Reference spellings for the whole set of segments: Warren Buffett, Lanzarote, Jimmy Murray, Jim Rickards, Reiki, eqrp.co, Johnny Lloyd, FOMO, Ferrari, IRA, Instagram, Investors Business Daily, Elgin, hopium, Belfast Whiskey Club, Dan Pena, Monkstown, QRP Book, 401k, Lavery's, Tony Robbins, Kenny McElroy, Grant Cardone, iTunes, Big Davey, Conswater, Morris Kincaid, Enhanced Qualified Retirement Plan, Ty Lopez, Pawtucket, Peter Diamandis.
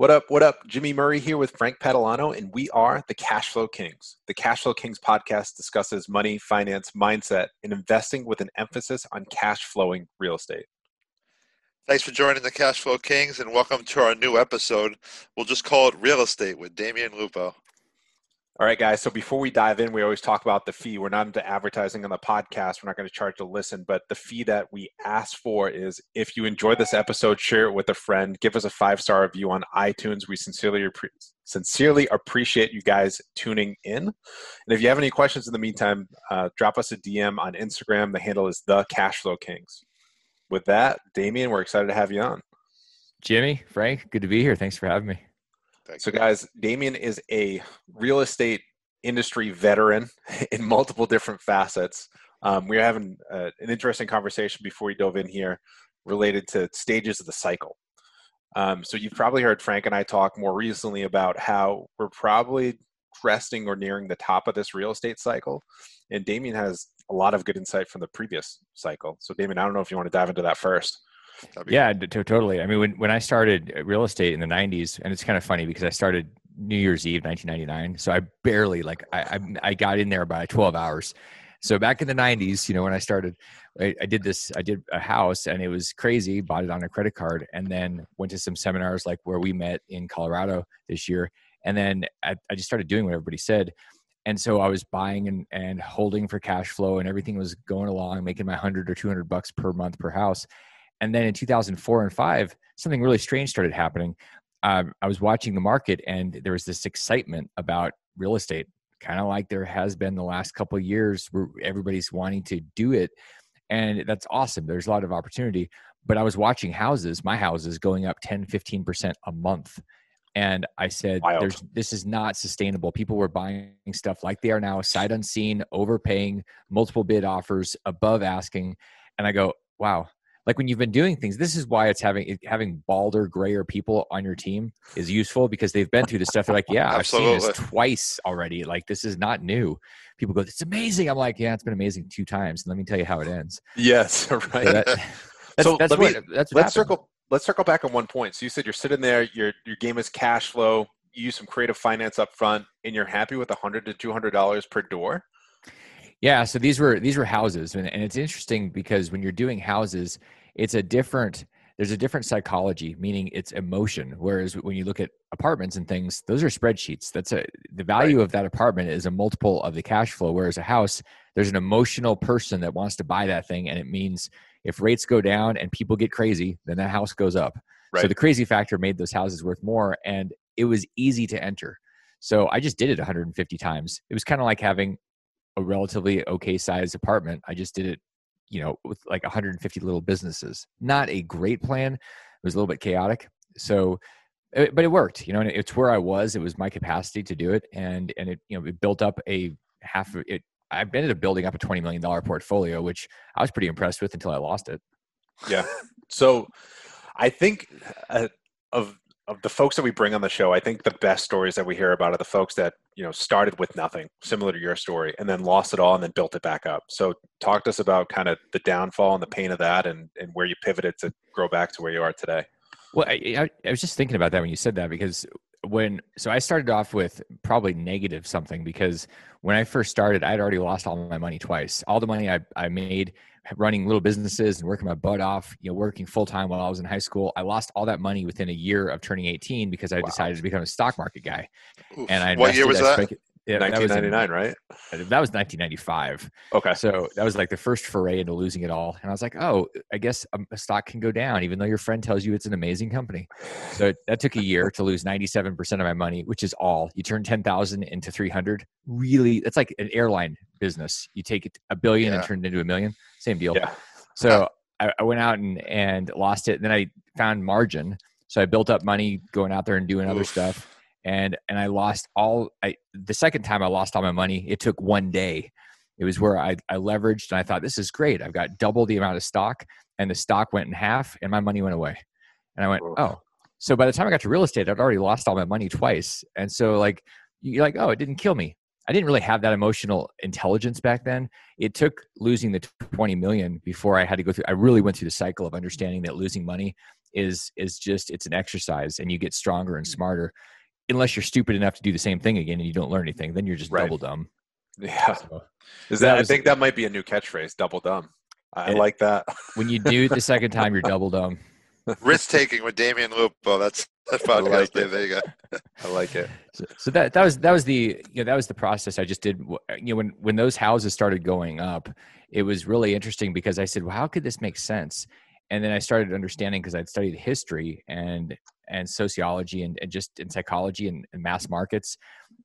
What up? Jimmy Murray here with Frank Patilano, and we are the Cashflow Kings. The Cashflow Kings podcast discusses money, finance, mindset, and investing with an emphasis on cash flowing real estate. Thanks for joining the Cashflow Kings, and welcome to our new episode. We'll just call it Real Estate with Damion Lupo. All right, guys. So before we dive in, we always talk about the fee. We're not into advertising on the podcast. We're not going to charge a listen, but the fee that we ask for is if you enjoy this episode, share it with a friend, give us a 5-star review on iTunes. We sincerely appreciate you guys tuning in. And if you have any questions in the meantime, drop us a DM on Instagram. The handle is The Cashflow Kings. With that, Damion, we're excited to have you on. Jimmy, Frank, good to be here. Thanks for having me. So guys, Damion is a real estate industry veteran in multiple different facets. We were having an interesting conversation before we dove in here related to stages of the cycle. So you've probably heard Frank and I talk more recently about how we're probably cresting or nearing the top of this real estate cycle. And Damion has a lot of good insight from the previous cycle. So Damion, I don't know if you want to dive into that first. Yeah, totally. I mean, when I started real estate in the 90s, and it's kind of funny because I started New Year's Eve, 1999. So I barely, I got in there by 12 hours. So back in the 90s, you know, when I started, I did a house and it was crazy, bought it on a credit card, and then went to some seminars like where we met in Colorado this year. And then I just started doing what everybody said. And so I was buying and holding for cash flow, and everything was going along, making my $100 or $200 per month per house. And then in 2004 and 2005, something really strange started happening. I was watching the market, and there was this excitement about real estate, kind of like there has been the last couple of years where everybody's wanting to do it. And that's awesome. There's a lot of opportunity. But I was watching houses, my houses, going up 10, 15% a month. And I said, this is not sustainable. People were buying stuff like they are now, sight unseen, overpaying, multiple bid offers, above asking. And I go, wow. Like when you've been doing things, this is why it's having balder, grayer people on your team is useful, because they've been through this stuff. They're like, yeah, I've seen this twice already. Like, this is not new. People go, it's amazing. I'm like, yeah, it's been amazing 2 times. And let me tell you how it ends. Yes, right. So let's circle back on one point. So you said you're sitting there, your game is cash flow. You use some creative finance up front, and you're happy with $100 to $200 per door. Yeah, so these were houses, and it's interesting because when you're doing houses, there's a different psychology, meaning it's emotion. Whereas when you look at apartments and things, those are spreadsheets. The value right. of that apartment is a multiple of the cash flow. Whereas a house, there's an emotional person that wants to buy that thing, and it means if rates go down and people get crazy, then that house goes up. Right. So the crazy factor made those houses worth more, and it was easy to enter. So I just did it 150 times. It was kind of like having a relatively okay sized apartment. I just did it, you know, with like 150 little businesses. Not a great plan. It was a little bit chaotic. So, but it worked, you know, and it's where I was. It was my capacity to do it. And it, you know, it built up a half of it. I ended up building up a $20 million portfolio, which I was pretty impressed with until I lost it. Yeah. So I think of the folks that we bring on the show, I think the best stories that we hear about are the folks that, you know, started with nothing, similar to your story, and then lost it all and then built it back up. So talk to us about kind of the downfall and the pain of that, and where you pivoted to grow back to where you are today. Well, I was just thinking about that when you said that, because so I started off with probably negative something, because when I first started, I'd already lost all my money twice. All the money I made running little businesses and working my butt off, you know, working full time while I was in high school. I lost all that money within a year of turning 18 because I decided to become a stock market guy. Oof. And I what year was that? 1999, right? That was 1995. Okay. So that was like the first foray into losing it all. And I was like, oh, I guess a stock can go down, even though your friend tells you it's an amazing company. So that took a year to lose 97% of my money, which is all. You turn 10,000 into 300. Really, that's like an airline business. You take it $1 billion and turn it into $1 million. Same deal. Yeah. So I went out and lost it. And then I found margin. So I built up money going out there and doing other stuff. And I lost all, the second time I lost all my money, it took one day. It was where I leveraged and I thought, this is great. I've got double the amount of stock, and the stock went in half and my money went away. And I went, oh. So by the time I got to real estate, I'd already lost all my money twice. And so like, you're like, oh, it didn't kill me. I didn't really have that emotional intelligence back then. It took losing the $20 million before I had to go through. I really went through the cycle of understanding that losing money is just, it's an exercise, and you get stronger and smarter, unless you're stupid enough to do the same thing again and you don't learn anything, then you're just double dumb. Yeah. So, I think that might be a new catchphrase, double dumb. I like that. When you do it the second time, you're double dumb. Risk taking with Damion Lupo. That's the podcast. Like there. There you go. I like it. So that was the process I just did. When those houses started going up, it was really interesting because I said, well, how could this make sense? And then I started understanding, because I'd studied history and sociology and just in psychology and mass markets,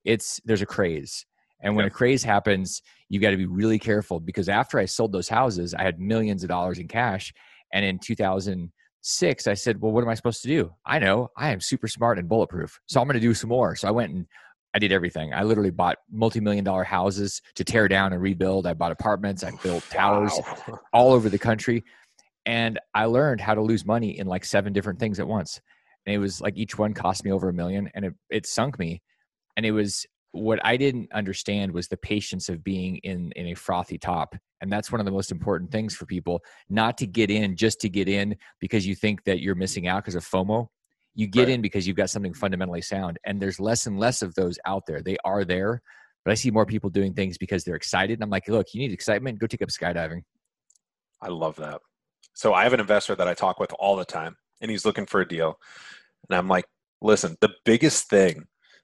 there's a craze. And when a craze happens, you got to be really careful, because after I sold those houses, I had millions of dollars in cash. And in 2006, I said, well, what am I supposed to do? I know I am super smart and bulletproof, so I'm going to do some more. So I went and I did everything. I literally bought multi-million-dollar houses to tear down and rebuild. I bought apartments. I built towers all over the country. And I learned how to lose money in like 7 different things at once. And it was like each one cost me over $1 million, and it sunk me. And it was, what I didn't understand was the patience of being in a frothy top. And that's one of the most important things for people, not to get in just to get in because you think that you're missing out because of FOMO. You get in because you've got something fundamentally sound, and there's less and less of those out there. They are there, but I see more people doing things because they're excited. And I'm like, look, you need excitement, go take up skydiving. I love that. So I have an investor that I talk with all the time, and he's looking for a deal. And I'm like, listen, the biggest thing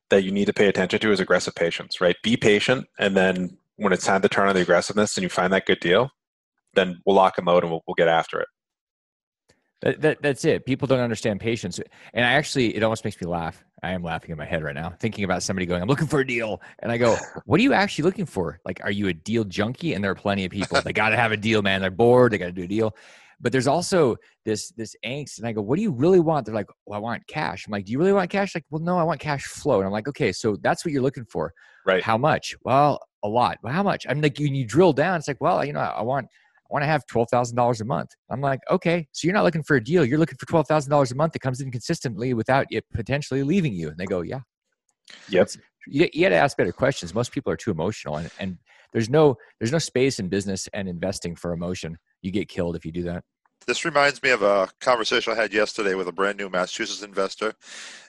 that you need to pay attention to is aggressive patience, right? Be patient. And then when it's time to turn on the aggressiveness and you find that good deal, then we'll lock them out and we'll get after it. That's it. People don't understand patience. And it almost makes me laugh. I am laughing in my head right now, thinking about somebody going, I'm looking for a deal. And I go, what are you actually looking for? Like, are you a deal junkie? And there are plenty of people. They got to have a deal, man. They're bored. They got to do a deal. But there's also this angst. And I go, what do you really want? They're like, well, I want cash. I'm like, do you really want cash? Like, well, no, I want cash flow. And I'm like, okay, so that's what you're looking for. Right. How much? Well, a lot. Well, how much? I'm like, when you drill down, it's like, well, I want to have $12,000 a month. I'm like, okay, so you're not looking for a deal. You're looking for $12,000 a month that comes in consistently without it potentially leaving you. And they go, yeah. Yep. You got to ask better questions. Most people are too emotional, and there's no space in business and investing for emotion. You get killed if you do that. This reminds me of a conversation I had yesterday with a brand new Massachusetts investor,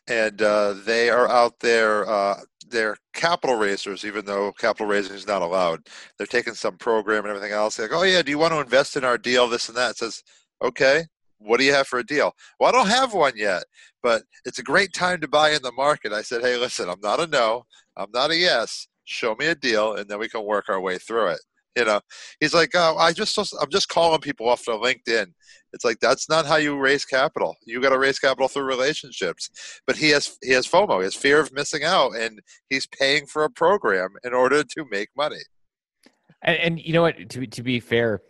and they are out there. They're capital raisers, even though capital raising is not allowed. They're taking some program and everything else. They're like, oh yeah, do you want to invest in our deal? This and that. It says, okay, what do you have for a deal? Well, I don't have one yet, but it's a great time to buy in the market. I said, hey, listen, I'm not a no, I'm not a yes. Show me a deal, and then we can work our way through it. He's like, oh, I'm just calling people off of LinkedIn. It's like, that's not how you raise capital. You got to raise capital through relationships. But he has FOMO, he has fear of missing out, and he's paying for a program in order to make money. And you know what? To be fair,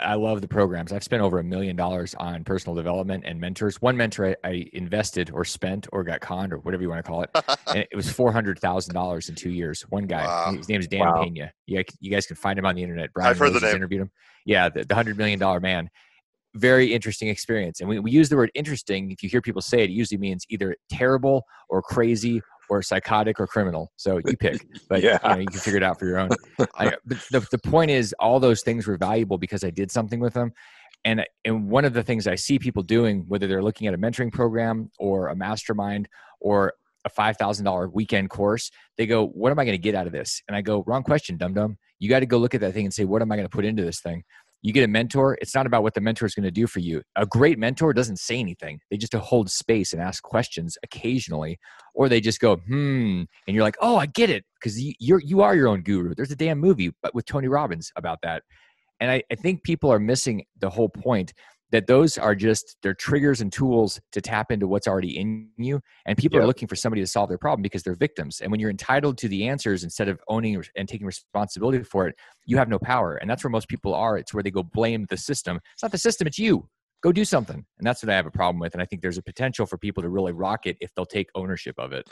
I love the programs. I've spent over $1 million on personal development and mentors. One mentor I invested or spent or got conned or whatever you want to call it. And it was $400,000 in 2 years. One guy, his name is Dan Pena. Yeah, you guys can find him on the internet. Brian I've heard the name. Interviewed him. Yeah, the $100 million man. Very interesting experience. And we use the word interesting. If you hear people say it, it usually means either terrible or crazy or psychotic or criminal. So you pick, but you can figure it out for your own. But the point is, all those things were valuable because I did something with them. And one of the things I see people doing, whether they're looking at a mentoring program or a mastermind or a $5,000 weekend course, they go, what am I going to get out of this? And I go, wrong question, dum-dum. You got to go look at that thing and say, what am I going to put into this thing? You get a mentor. It's not about what the mentor is going to do for you. A great mentor doesn't say anything. They just hold space and ask questions occasionally, or they just go, and you're like, oh, I get it. Because you are your own guru. There's a damn movie but with Tony Robbins about that. And I think people are missing the whole point that those are just their triggers and tools to tap into what's already in you. And people are looking for somebody to solve their problem because they're victims. And when you're entitled to the answers instead of owning and taking responsibility for it, you have no power. And that's where most people are. It's where they go blame the system. It's not the system, it's you. Go do something. And that's what I have a problem with. And I think there's a potential for people to really rock it if they'll take ownership of it.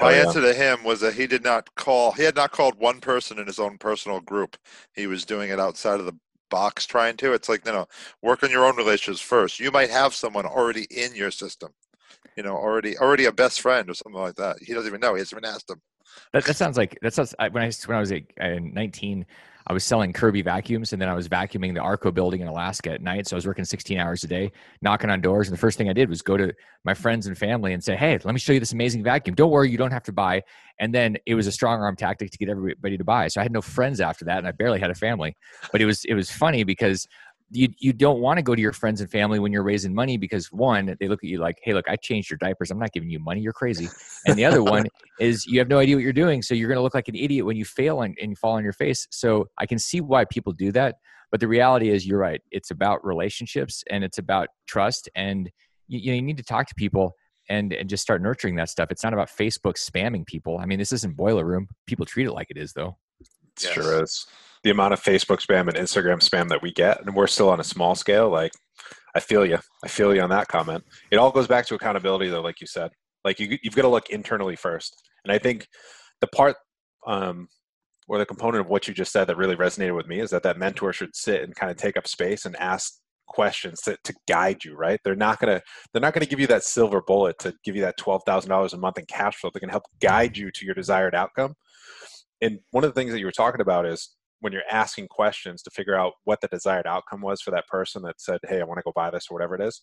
My answer to him was that he had not called one person in his own personal group. He was doing it outside of the box trying to. It's like, no, work on your own relationships first. You might have someone already in your system, already a best friend or something like that. He doesn't even know. He hasn't even asked them. That sounds like, when I was like 19, I was selling Kirby vacuums, and then I was vacuuming the Arco building in Alaska at night. So I was working 16 hours a day, knocking on doors. And the first thing I did was go to my friends and family and say, hey, let me show you this amazing vacuum. Don't worry, you don't have to buy. And then it was a strong arm tactic to get everybody to buy. So I had no friends after that, and I barely had a family. But it was funny because you don't want to go to your friends and family when you're raising money, because one, they look at you like, hey, look, I changed your diapers. I'm not giving you money. You're crazy. And the other one is you have no idea what you're doing. So you're going to look like an idiot when you fail and you fall on your face. So I can see why people do that. But the reality is, you're right. It's about relationships, and it's about trust. And you need to talk to people and just start nurturing that stuff. It's not about Facebook spamming people. I mean, this isn't Boiler Room. People treat it like it is, though. Yes. Sure is. The amount of Facebook spam and Instagram spam that we get, and we're still on a small scale. Like, I feel you on that comment. It all goes back to accountability, though. Like you said, like you've got to look internally first. And I think the part, or the component of what you just said that really resonated with me is that mentor should sit and kind of take up space and ask questions to guide you. Right? They're not gonna give you that silver bullet to give you that $12,000 a month in cash flow. They're gonna help guide you to your desired outcome. And one of the things that you were talking about is, when you're asking questions to figure out what the desired outcome was for that person that said, hey, I want to go buy this, or whatever it is.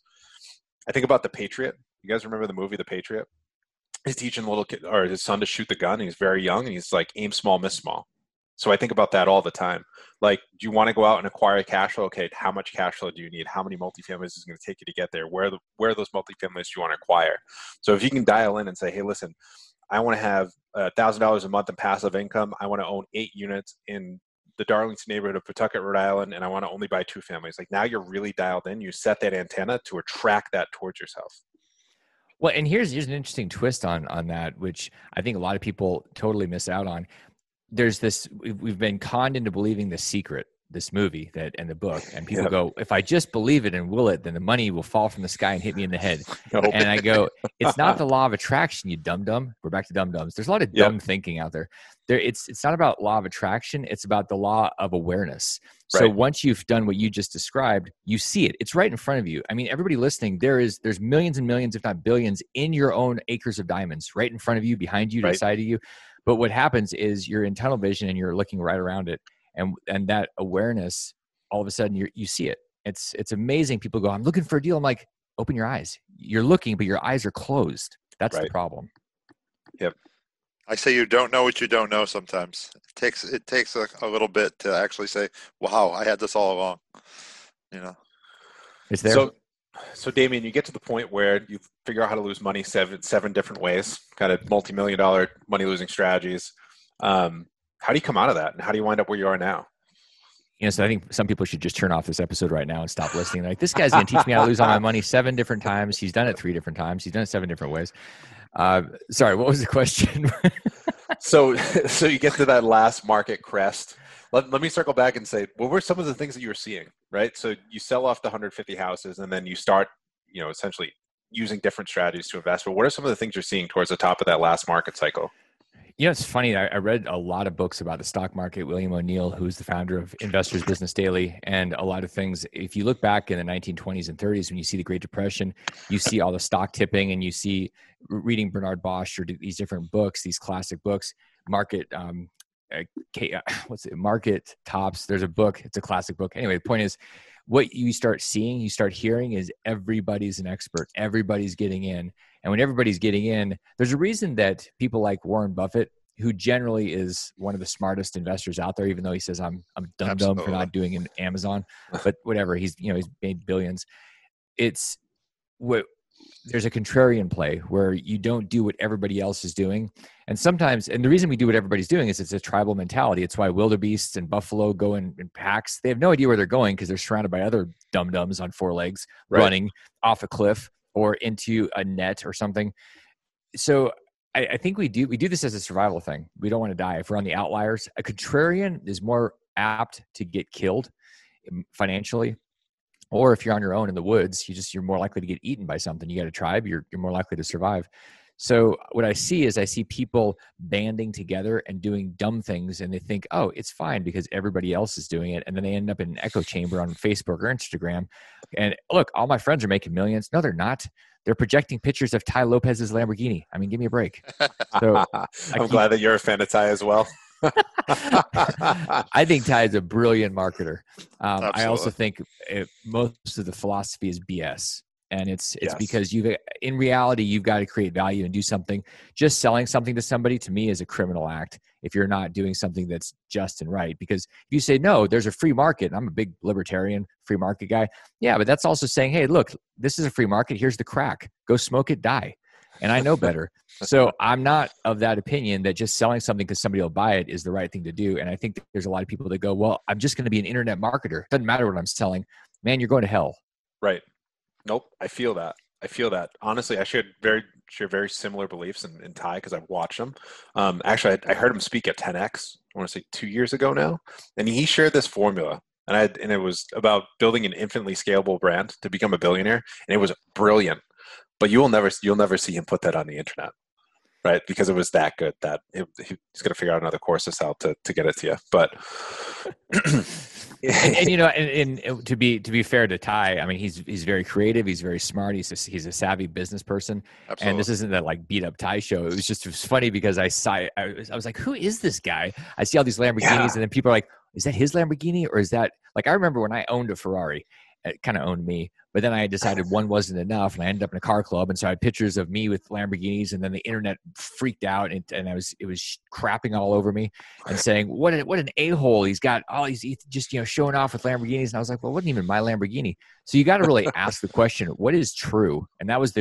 I think about The Patriot. You guys remember the movie, The Patriot? He's teaching little kid, or his son, to shoot the gun. He's very young, and he's like, aim small, miss small. So I think about that all the time. Like, do you want to go out and acquire cash flow? Okay, how much cash flow do you need? How many multifamilies is it going to take you to get there? Where are those multifamilies you want to acquire? So if you can dial in and say, hey, listen, I want to have $1,000 a month in passive income. I want to own 8 units in the Darlington neighborhood of Pawtucket, Rhode Island, and I want to only buy 2 families. Like, now you're really dialed in. You set that antenna to attract that towards yourself. Well, and here's an interesting twist on that, which I think a lot of people totally miss out on. There's this, we've been conned into believing The Secret, this movie and the book, and people go, if I just believe it and will it, then the money will fall from the sky and hit me in the head. And I go, it's not the law of attraction, you dum-dum. We're back to dum-dums. There's a lot of dumb thinking out there. It's not about law of attraction. It's about the law of awareness. Right. So once you've done what you just described, you see it. It's right in front of you. I mean, everybody listening, there's millions and millions, if not billions, in your own acres of diamonds, right in front of you, behind you, to the side of you. But what happens is you're in tunnel vision and you're looking right around it. And that awareness, all of a sudden you see it. It's amazing. People go, I'm looking for a deal. I'm like, open your eyes. You're looking, but your eyes are closed. That's the problem. Yep. I say you don't know what you don't know sometimes. It takes a little bit to actually say, wow, I had this all along. You know. Is there? So Damion, you get to the point where you figure out how to lose money seven different ways, kind of multi-million-dollar money losing strategies. How do you come out of that? And how do you wind up where you are now? You know, so I think some people should just turn off this episode right now and stop listening. They're like, this guy's going to teach me how to lose all my money 7 different times. He's done it 3 different times. He's done it 7 different ways. Sorry, what was the question? So you get to that last market crest. Let me circle back and say, what were some of the things that you were seeing, right? So you sell off the 150 houses, and then you start, essentially using different strategies to invest. But what are some of the things you're seeing towards the top of that last market cycle? You know, it's funny. I read a lot of books about the stock market. William O'Neill, who's the founder of Investors Business Daily, and a lot of things. If you look back in the 1920s and 30s, when you see the Great Depression, you see all the stock tipping, and you see reading Bernard Bosch or these different books, these classic books, Market Tops. There's a book. It's a classic book. Anyway, the point is, what you start seeing, you start hearing, is everybody's an expert. Everybody's getting in. And when everybody's getting in, there's a reason that people like Warren Buffett, who generally is one of the smartest investors out there, even though he says I'm dumb for not doing Amazon, but whatever, he's made billions. There's a contrarian play where you don't do what everybody else is doing. And the reason we do what everybody's doing is it's a tribal mentality. It's why wildebeests and buffalo go in packs. They have no idea where they're going because they're surrounded by other dum-dums on 4 legs running off a cliff or into a net or something. So I think we do this as a survival thing. We don't want to die if we're on the outliers. A contrarian is more apt to get killed financially. Or if you're on your own in the woods, you're more likely to get eaten by something. You got a tribe, you're more likely to survive. So what I see is I see people banding together and doing dumb things, and they think, oh, it's fine because everybody else is doing it. And then they end up in an echo chamber on Facebook or Instagram. And look, all my friends are making millions. No, they're not. They're projecting pictures of Ty Lopez's Lamborghini. I mean, give me a break. So I'm glad that you're a fan of Ty as well. I think Ty is a brilliant marketer. I also think most of the philosophy is BS. And it's because in reality, you've got to create value and do something. Just selling something to somebody, to me, is a criminal act if you're not doing something that's just and right. Because if you say, no, there's a free market, and I'm a big libertarian free market guy. Yeah, but that's also saying, hey, look, this is a free market. Here's the crack. Go smoke it, die. And I know better. So I'm not of that opinion that just selling something because somebody will buy it is the right thing to do. And I think there's a lot of people that go, well, I'm just going to be an internet marketer. It doesn't matter what I'm selling. Man, you're going to hell. Right. Nope. I feel that. Honestly, I share very similar beliefs in Ty because I've watched him. Actually, I heard him speak at 10X, I want to say 2 years ago now. And he shared this formula. And it was about building an infinitely scalable brand to become a billionaire. And it was brilliant. But you'll never see him put that on the internet, right? Because it was that good that he's going to figure out another course to sell to get it to you. But and you know, and to be fair to Ty, I mean, he's very creative, he's very smart, he's a savvy business person. Absolutely. And this isn't that like beat up Ty show. It was funny because I was like, who is this guy? I see all these Lamborghinis, and then people are like, is that his Lamborghini or is that like? I remember when I owned a Ferrari. It kind of owned me, but then I decided one wasn't enough and I ended up in a car club. And so I had pictures of me with Lamborghinis, and then the internet freaked out and it was crapping all over me and saying, what an a-hole. He's got all these, just, you know, showing off with Lamborghinis. And I was like, well, it wasn't even my Lamborghini. So you got to really ask the question, what is true? And that was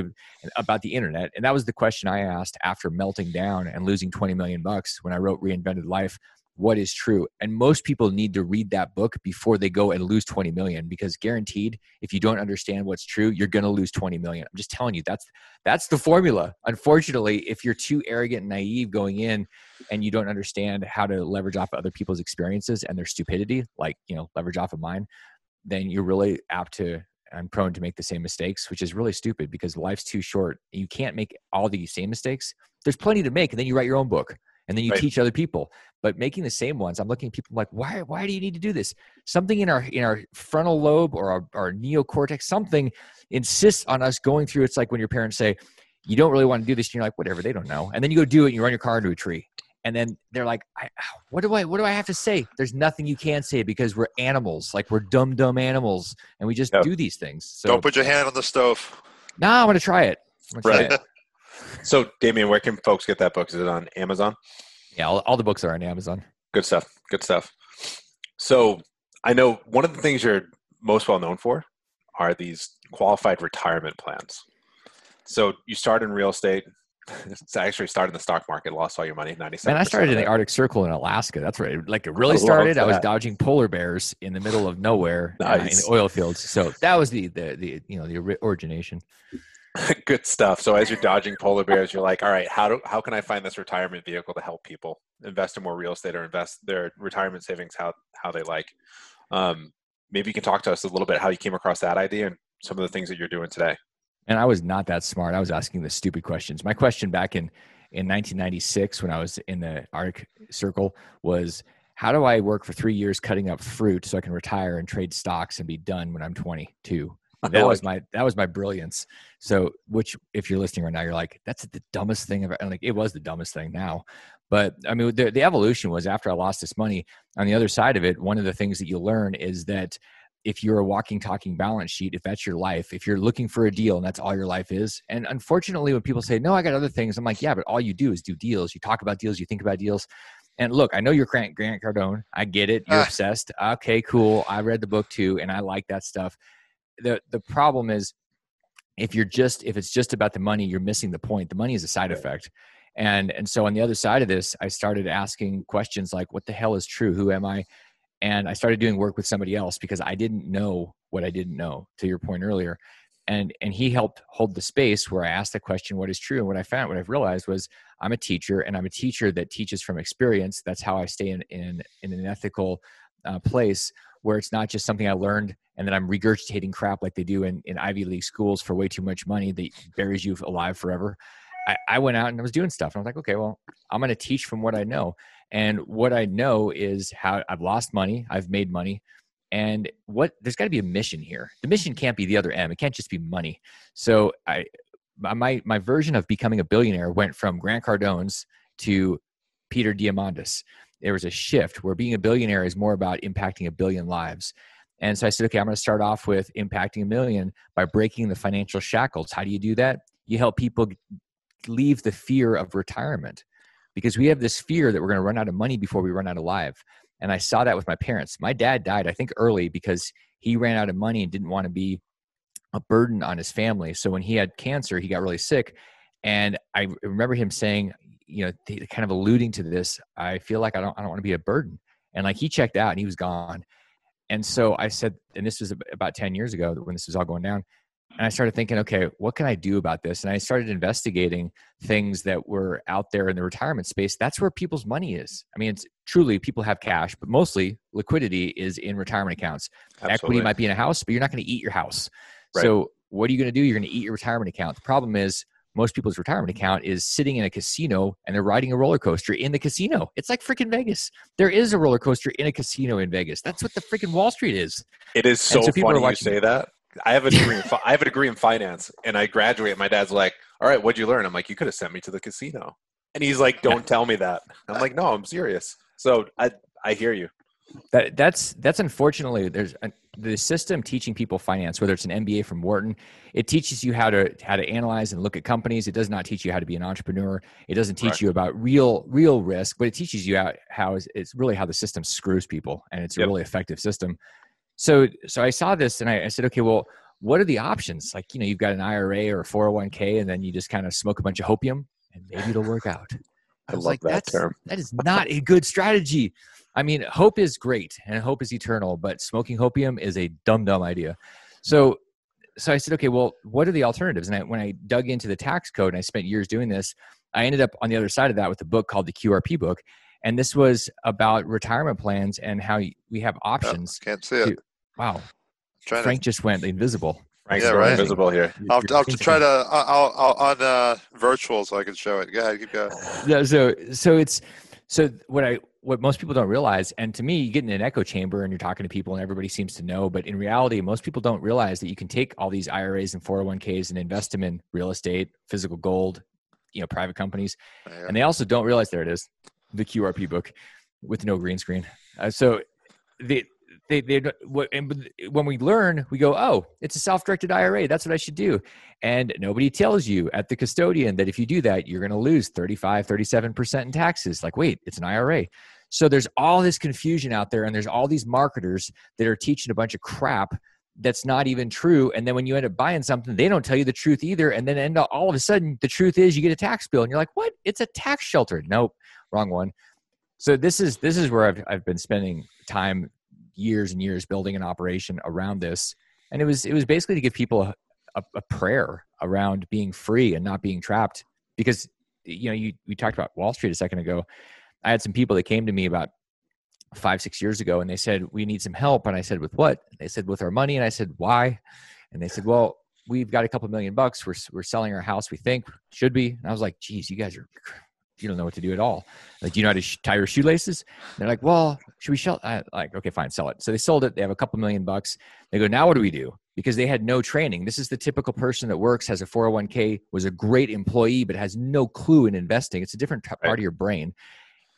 about the internet. And that was the question I asked after melting down and losing $20 million when I wrote Reinvented Life. What is true? And most people need to read that book before they go and lose 20 million, because guaranteed, if you don't understand what's true, you're going to lose 20 million. I'm just telling you, that's the formula. Unfortunately, if you're too arrogant and naive going in and you don't understand how to leverage off other people's experiences and their stupidity, like, you know, leverage off of mine, then you're really apt to and prone to make the same mistakes, which is really stupid because life's too short. You can't make all the same mistakes. There's plenty to make. And then you write your own book. And then you teach other people, but making the same ones. I'm looking at people like, why do you need to do this? Something in our frontal lobe or our neocortex, something insists on us going through. It's like when your parents say, you don't really want to do this. And you're like, whatever, they don't know. And then you go do it and you run your car into a tree. And then they're like, what do I have to say? There's nothing you can say because we're animals. Like we're dumb animals. And we just do these things. So, don't put your hand on the stove. Nah, I'm going to try it. So, Damion, where can folks get that book? Is it on Amazon? Yeah, all the books are on Amazon. Good stuff. So, I know one of the things you're most well known for are these qualified retirement plans. So, you started in real estate. I actually started in the stock market, lost all your money, 97%. And I started in the Arctic Circle in Alaska. That's right. Like it really started. I was dodging polar bears in the middle of nowhere in oil fields. So, that was the origination. Good stuff. So as you're dodging polar bears, you're like, all right, how can I find this retirement vehicle to help people invest in more real estate or invest their retirement savings how they like? Maybe you can talk to us a little bit how you came across that idea and some of the things that you're doing today. And I was not that smart. I was asking the stupid questions. My question back in 1996 when I was in the Arctic Circle was, how do I work for 3 years cutting up fruit so I can retire and trade stocks and be done when I'm 22? That was my brilliance. So, which if you're listening right now, you're like, that's the dumbest thing ever. And like, it was the dumbest thing now. But I mean, the evolution was after I lost this money on the other side of it. One of the things that you learn is that if you're a walking, talking balance sheet, if that's your life, if you're looking for a deal and that's all your life is. And unfortunately, when people say, no, I got other things, I'm like, yeah, but all you do is do deals. You talk about deals, you think about deals. And look, I know you're Grant Cardone. I get it. You're obsessed. Okay, cool. I read the book too. And I like that stuff. The problem is if it's just about the money, you're missing the point. The money is a side effect. And so on the other side of this, I started asking questions like, what the hell is true? Who am I? And I started doing work with somebody else because I didn't know what I didn't know, to your point earlier. And he helped hold the space where I asked the question, what is true? And what I've realized was I'm a teacher, and I'm a teacher that teaches from experience. That's how I stay in an ethical place where it's not just something I learned and then I'm regurgitating crap like they do in Ivy League schools for way too much money that buries you alive forever. I went out and I was doing stuff. And I was like, okay, well, I'm going to teach from what I know. And what I know is how I've lost money, I've made money. And what there's got to be a mission here. The mission can't be the other M. It can't just be money. So my version of becoming a billionaire went from Grant Cardone's to Peter Diamandis. There was a shift where being a billionaire is more about impacting 1 billion lives. And so I said, okay, I'm going to start off with impacting 1 million by breaking the financial shackles. How do you do that? You help people leave the fear of retirement, because we have this fear that we're going to run out of money before we run out of life. And I saw that with my parents. My dad died, I think, early because he ran out of money and didn't want to be a burden on his family. So when he had cancer, he got really sick. And I remember him saying, you know, kind of alluding to this, I feel like I don't want to be a burden. And like, he checked out and he was gone. And so I said, and this was about 10 years ago when this was all going down, and I started thinking, okay, what can I do about this? And I started investigating things that were out there in the retirement space. That's where people's money is. I mean, it's truly, people have cash, but mostly liquidity is in retirement accounts. Absolutely. Equity might be in a house, but you're not going to eat your house. Right. So what are you going to do? You're going to eat your retirement account. The problem is most people's retirement account is sitting in a casino, and they're riding a roller coaster in the casino. It's like freaking Vegas. There is a roller coaster in a casino in Vegas. That's what the freaking Wall Street is. It is so, so funny you say that. I have a degree in finance, and I graduate. And my dad's like, "All right, what'd you learn?" I'm like, "You could have sent me to the casino," and he's like, "Don't tell me that." I'm like, "No, I'm serious." So I hear you. That's unfortunately, there's the system teaching people finance, whether it's an MBA from Wharton. It teaches you how to analyze and look at companies. It does not teach you how to be an entrepreneur. It doesn't teach you about real risk, but it teaches you how it's really how the system screws people, and it's a really effective system. So I saw this and I said, okay, well, what are the options? Like, you know, you've got an IRA or a 401k, and then you just kind of smoke a bunch of hopium and maybe it'll work out. I was like, that term. That is not a good strategy. I mean, hope is great and hope is eternal, but smoking hopium is a dumb idea. So I said, okay, well, what are the alternatives? And when I dug into the tax code, and I spent years doing this, I ended up on the other side of that with a book called the QRP Book. And this was about retirement plans and how we have options. Oh, can't see it. Wow. Frank just went invisible. Frank's right. Invisible here. I'll try to on virtual so I can show it. Go ahead, keep going. Yeah, so what most people don't realize, and to me, you get in an echo chamber and you're talking to people and everybody seems to know, but in reality, most people don't realize that you can take all these IRAs and 401ks and invest them in real estate, physical gold, you know, private companies. Yeah. And they also don't realize, there it is, the QRP Book with no green screen. When we learn, we go, oh, it's a self-directed IRA. That's what I should do. And nobody tells you at the custodian that if you do that, you're going to lose 37% in taxes. Like, wait, it's an IRA. So there's all this confusion out there, and there's all these marketers that are teaching a bunch of crap that's not even true. And then when you end up buying something, they don't tell you the truth either. And then all of a sudden, the truth is you get a tax bill and you're like, what? It's a tax shelter. Nope. Wrong one. So this is where I've been spending time, years and years, building an operation around this. And it was basically to give people a prayer around being free and not being trapped. Because, you know, we talked about Wall Street a second ago. I had some people that came to me about 5-6 years ago, and they said, we need some help. And I said, with what? And they said, with our money. And I said, why? And they said, well, we've got a couple $1 million. We're selling our house. We think should be. And I was like, geez, you guys are, you don't know what to do at all. Like, do you know how to tie your shoelaces? And they're like, well, should we sell? Like, okay, fine, sell it. So they sold it. They have a couple $1 million. They go, now what do we do? Because they had no training. This is the typical person that works, has a 401k, was a great employee, but has no clue in investing. It's a different part of your brain.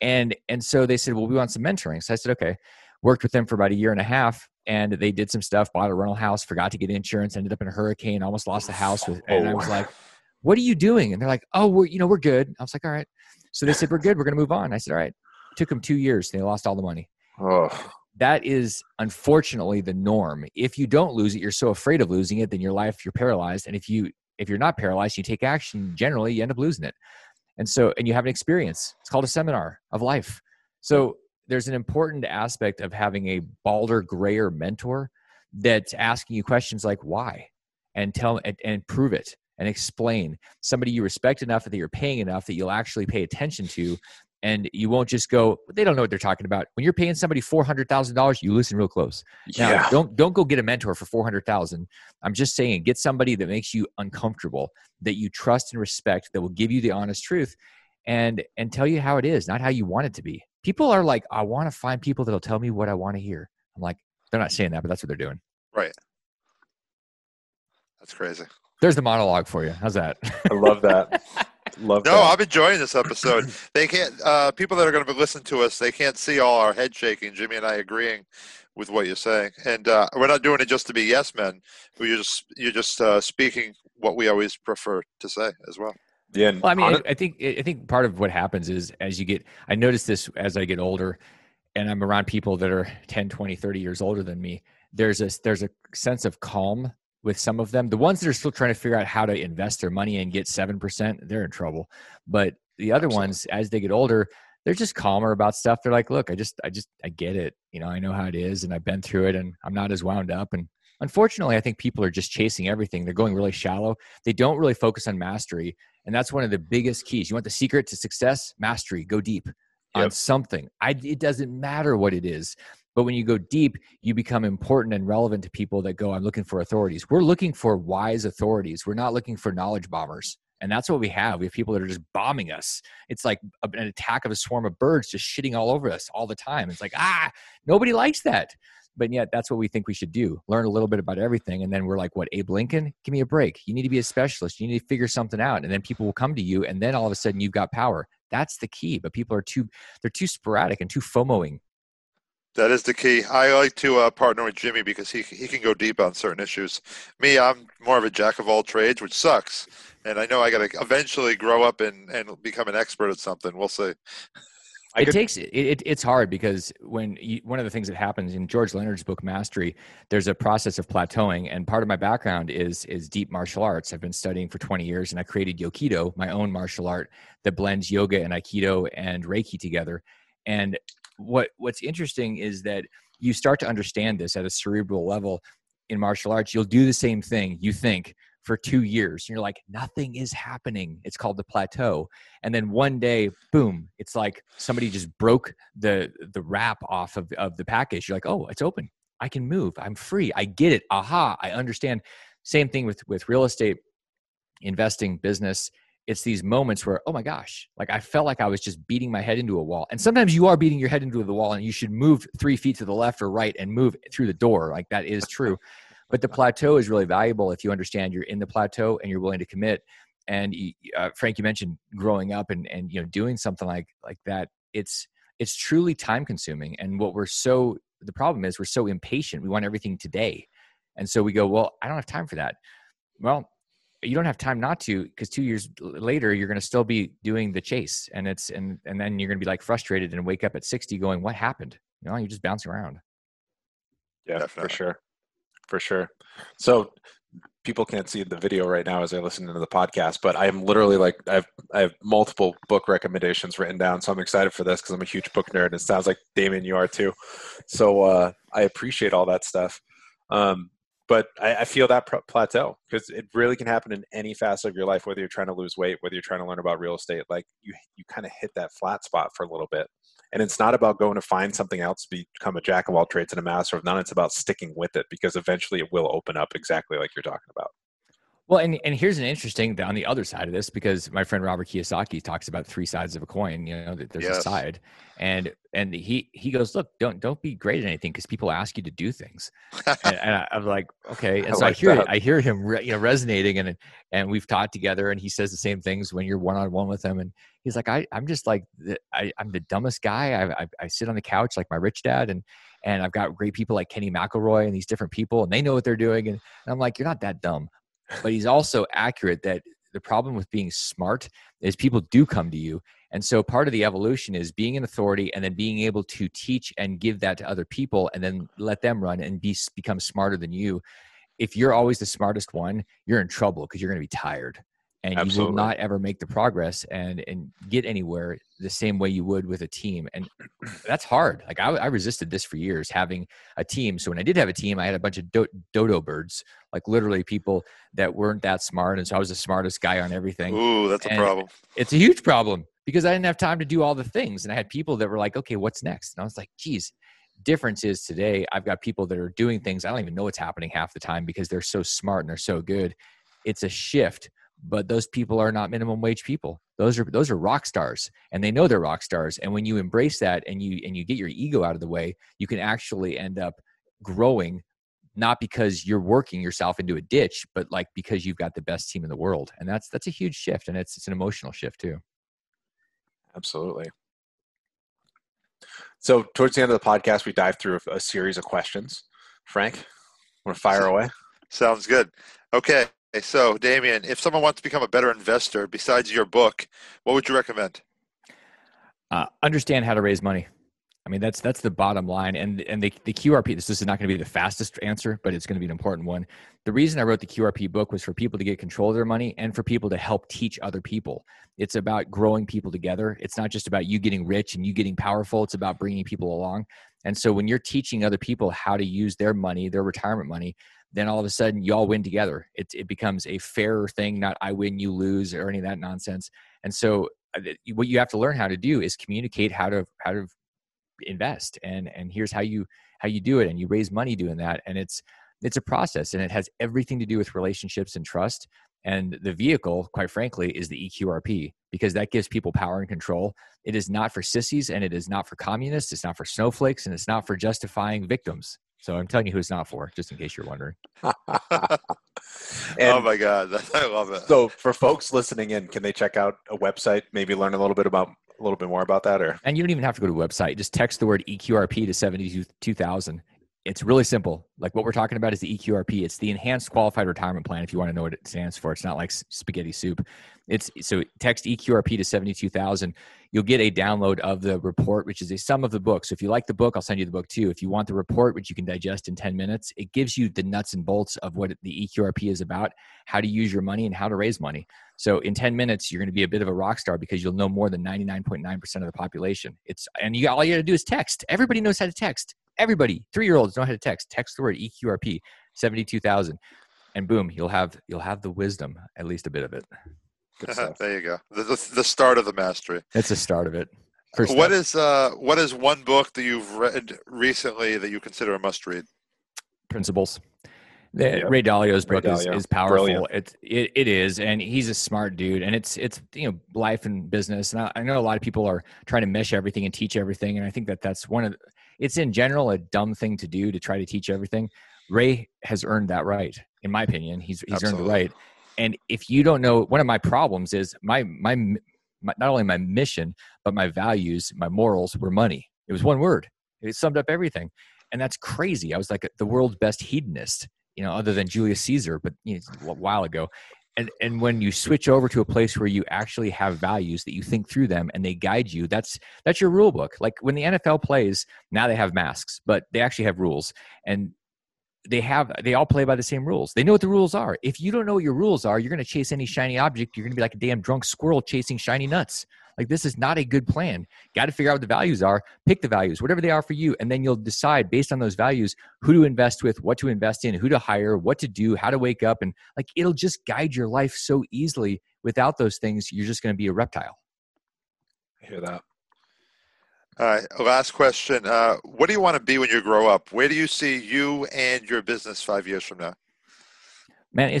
And so they said, well, we want some mentoring. So I said, okay. Worked with them for about a year and a half, and they did some stuff, bought a rental house, forgot to get insurance, ended up in a hurricane, almost lost the house. And I was like, what are you doing? And they're like, oh, we're good. I was like, all right. So they said, we're good. We're going to move on. I said, all right. It took them 2 years. They lost all the money. Oh. That is unfortunately the norm. If you don't lose it, you're so afraid of losing it, then you're paralyzed. And if you're not paralyzed, you take action. Generally, you end up losing it. And you have an experience. It's called a seminar of life. So there's an important aspect of having a balder, grayer mentor that's asking you questions like why, and tell and prove it. And explain, somebody you respect enough that you're paying enough that you'll actually pay attention to And you won't just go, they don't know what they're talking about. When you're paying somebody $400,000, you listen real close. Now, don't go get a mentor for $400,000. I'm just saying, get somebody that makes you uncomfortable, that you trust and respect, that will give you the honest truth and tell you how it is, not how you want it to be. People are like, I want to find people that'll tell me what I want to hear. I'm like, they're not saying that, but that's what they're doing. Right. That's crazy. There's the monologue for you. How's that? I love that. I'm enjoying this episode. They can't, people that are going to listen to us, they can't see all our head shaking, Jimmy and I agreeing with what you're saying. And we're not doing it just to be yes men. You're just speaking what we always prefer to say as well. Yeah. Well, I mean, I think part of what happens is as you get, I notice this as I get older and I'm around people that are 10, 20, 30 years older than me. There's a sense of calm with some of them. The ones that are still trying to figure out how to invest their money and get 7%, they're in trouble. But the other ones, as they get older, they're just calmer about stuff. They're like, look, I get it. You know, I know how it is and I've been through it and I'm not as wound up. And unfortunately, I think people are just chasing everything. They're going really shallow. They don't really focus on mastery. And that's one of the biggest keys. You want the secret to success? Mastery. Go deep on something. It doesn't matter what it is. But when you go deep, you become important and relevant to people that go, I'm looking for authorities. We're looking for wise authorities. We're not looking for knowledge bombers. And that's what we have. We have people that are just bombing us. It's like an attack of a swarm of birds just shitting all over us all the time. It's like, nobody likes that. But yet that's what we think we should do. Learn a little bit about everything. And then we're like, what, Abe Lincoln? Give me a break. You need to be a specialist. You need to figure something out. And then people will come to you. And then all of a sudden you've got power. That's the key. But people are too sporadic and too FOMOing. That is the key. I like to partner with Jimmy because he can go deep on certain issues. Me, I'm more of a jack of all trades, which sucks. And I know I got to eventually grow up and become an expert at something. We'll see. It's hard because one of the things that happens in George Leonard's book, Mastery, there's a process of plateauing. And part of my background is deep martial arts. I've been studying for 20 years and I created Yoakido, my own martial art that blends yoga and Aikido and Reiki together. And what's interesting is that you start to understand this at a cerebral level in martial arts. You'll do the same thing, you think, for 2 years. And you're like, nothing is happening. It's called the plateau. And then one day, boom, it's like somebody just broke the wrap off of the package. You're like, oh, it's open. I can move. I'm free. I get it. Aha, I understand. Same thing with real estate, investing, business. It's these moments where, oh my gosh, like I felt like I was just beating my head into a wall. And sometimes you are beating your head into the wall and you should move 3 feet to the left or right and move through the door. Like that is true. But the plateau is really valuable if you understand you're in the plateau and you're willing to commit. And Frank, you mentioned growing up and you know, doing something like that. It's truly time consuming. And the problem is we're so impatient. We want everything today. And so we go, well, I don't have time for that. Well, you don't have time not to, because 2 years later, you're going to still be doing the chase. And and then you're going to be like frustrated and wake up at 60 going, what happened? You know, you're just bouncing around. Yeah, definitely. For sure. So people can't see the video right now as they're listening to the podcast, but I'm literally like, I have multiple book recommendations written down. So I'm excited for this because I'm a huge book nerd. And it sounds like Damion, you are too. So I appreciate all that stuff. But I feel that plateau because it really can happen in any facet of your life, whether you're trying to lose weight, whether you're trying to learn about real estate, like you kind of hit that flat spot for a little bit. And it's not about going to find something else to become a jack of all trades and a master of none. It's about sticking with it because eventually it will open up exactly like you're talking about. Well, and here's an interesting on the other side of this, because my friend Robert Kiyosaki talks about three sides of a coin. You know, there's a side, and he goes, look, don't be great at anything because people ask you to do things. and I'm like, okay. And so I hear him resonating, and we've taught together, and he says the same things when you're one-on-one with him, and he's like, I'm just like I'm the dumbest guy. I sit on the couch like my rich dad, and I've got great people like Kenny McElroy and these different people, and they know what they're doing, and I'm like, you're not that dumb. But he's also accurate that the problem with being smart is people do come to you. And so part of the evolution is being an authority and then being able to teach and give that to other people and then let them run and become smarter than you. If you're always the smartest one, you're in trouble because you're going to be tired and Absolutely. You will not ever make the progress and get anywhere the same way you would with a team. And that's hard. Like I resisted this for years, having a team. So when I did have a team, I had a bunch of dodo birds, like literally people that weren't that smart. And so I was the smartest guy on everything. Ooh, that's a problem. It's a huge problem. because I didn't have time to do all the things. And I had people that were like, okay, what's next? And I was like, geez, difference is today I've got people that are doing things I don't even know what's happening half the time because they're so smart and they're so good. It's a shift, but those people are not minimum wage people. Those are rock stars, and they know they're rock stars. And when you embrace that and you get your ego out of the way, you can actually end up growing, not because you're working yourself into a ditch, but like because you've got the best team in the world. And that's a huge shift, and it's an emotional shift too. Absolutely. So towards the end of the podcast, we dive through a series of questions. Frank, want to fire away? Sounds good. Okay. So Damion, if someone wants to become a better investor besides your book, what would you recommend? Understand how to raise money. I mean, that's the bottom line. And the QRP, this is not going to be the fastest answer, but it's going to be an important one. The reason I wrote the QRP book was for people to get control of their money and for people to help teach other people. It's about growing people together. It's not just about you getting rich and you getting powerful. It's about bringing people along. And so when you're teaching other people how to use their money, their retirement money, then all of a sudden you all win together. It becomes a fairer thing, not I win, you lose, or any of that nonsense. And so what you have to learn how to do is communicate how to invest, and here's how you do it, and you raise money doing that. And it's a process, and it has everything to do with relationships and trust. And the vehicle, quite frankly, is the EQRP, because that gives people power and control. It is not for sissies, and it is not for communists. It's not for snowflakes, and it's not for justifying victims. So I'm telling you who it's not for, just in case you're wondering. Oh my God, I love it. So for folks listening in, can they check out a website, maybe learn a little bit more about that? Or, and you don't even have to go to a website. Just text the word EQRP to 72,000. It's really simple. Like what we're talking about is the EQRP. It's the Enhanced Qualified Retirement Plan, if you want to know what it stands for. It's not like spaghetti soup. So text EQRP to 72,000. You'll get a download of the report, which is a sum of the book. So if you like the book, I'll send you the book too. If you want the report, which you can digest in 10 minutes, it gives you the nuts and bolts of what the EQRP is about, how to use your money and how to raise money. So in 10 minutes, you're going to be a bit of a rock star because you'll know more than 99.9% of the population. All you got to do is text. Everybody knows how to text. Everybody, 3-year-olds know how to text. Text the word EQRP 72,000, and boom, you'll have the wisdom, at least a bit of it. Good stuff. There you go. The start of the mastery. That's the start of it. First what is one book that you've read recently that you consider a must read? Principles. Ray Dalio's book is powerful. It is, and he's a smart dude. And it's life and business. And I know a lot of people are trying to mesh everything and teach everything. And I think that's one of the, it's in general a dumb thing to do, to try to teach everything. Ray has earnned that right, in my opinion. He's Absolutely. Earned the right. And if you don't know, one of my problems is my not only my mission, but my values, my morals were money. It was one word. It summed up everything, and that's crazy. I was like the world's best hedonist, other than Julius Caesar, but a while ago. And when you switch over to a place where you actually have values that you think through them and they guide you, that's your rule book. Like when the NFL plays, now they have masks, but they actually have rules, and they all play by the same rules. They know what the rules are. If you don't know what your rules are, you're going to chase any shiny object. You're going to be like a damn drunk squirrel chasing shiny nuts. Like this is not a good plan. Got to figure out what the values are, pick the values, whatever they are for you. And then you'll decide based on those values, who to invest with, what to invest in, who to hire, what to do, how to wake up. And like, it'll just guide your life so easily. Without those things, you're just going to be a reptile. I hear that. All right. Last question. What do you want to be when you grow up? Where do you see you and your business 5 years from now? Man,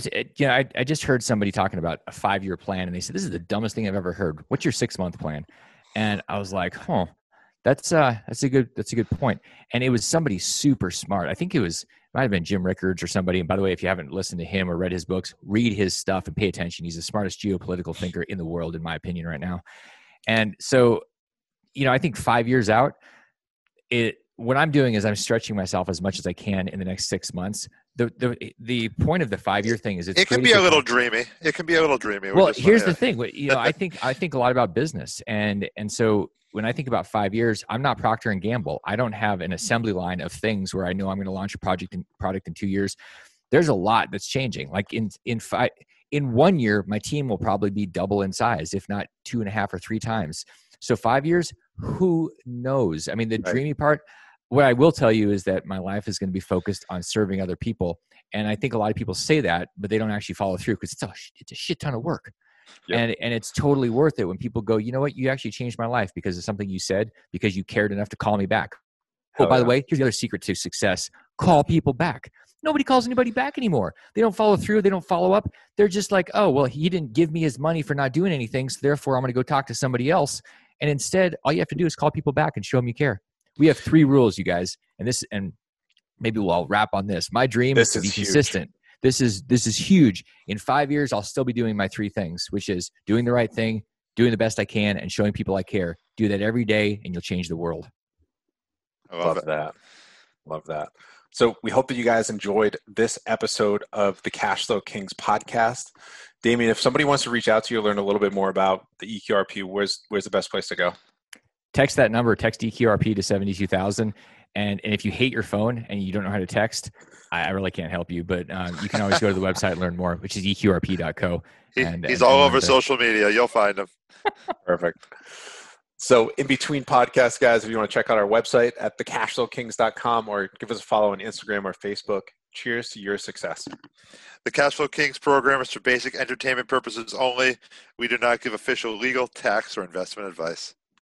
I just heard somebody talking about a 5-year plan, and they said, this is the dumbest thing I've ever heard. What's your 6-month plan? And I was like, huh, that's a good point. And it was somebody super smart. I think it might have been Jim Rickards or somebody. And by the way, if you haven't listened to him or read his books, read his stuff and pay attention. He's the smartest geopolitical thinker in the world, in my opinion, right now. And so, I think 5 years out, what I'm doing is I'm stretching myself as much as I can in the next 6 months. The point of the 5-year thing is it can be a little dreamy. It can be a little dreamy. Well, here's the thing. I think a lot about business, and so when I think about 5 years, I'm not Procter and Gamble. I don't have an assembly line of things where I know I'm going to launch a product in 2 years. There's a lot that's changing. Like in 1 year, my team will probably be double in size, if not 2.5 or 3 times. So 5 years, who knows? I mean, the dreamy part. What I will tell you is that my life is going to be focused on serving other people. And I think a lot of people say that, but they don't actually follow through because it's a shit ton of work. Yep. And it's totally worth it when people go, you know what, you actually changed my life because of something you said, because you cared enough to call me back. Oh, by the way, here's the other secret to success. Call people back. Nobody calls anybody back anymore. They don't follow through. They don't follow up. They're just like, oh, well, he didn't give me his money for not doing anything, so therefore I'm going to go talk to somebody else. And instead, all you have to do is call people back and show them you care. We have 3 rules, you guys. And maybe we'll all wrap on this. My dream is to be consistent. This is huge. In 5 years, I'll still be doing my 3 things, which is doing the right thing, doing the best I can, and showing people I care. Do that every day, and you'll change the world. I love that. Love that. So we hope that you guys enjoyed this episode of the Cashflow Kings podcast. Damion, if somebody wants to reach out to you, learn a little bit more about the EQRP, where's the best place to go? Text that number, text EQRP to 72,000. And if you hate your phone and you don't know how to text, I really can't help you, but you can always go to the website and learn more, which is eqrp.co. He's all over social media. You'll find him. Perfect. So in between podcasts, guys, if you want to check out our website at thecashflowkings.com or give us a follow on Instagram or Facebook, cheers to your success. The Cashflow Kings program is for basic entertainment purposes only. We do not give official legal, tax, or investment advice.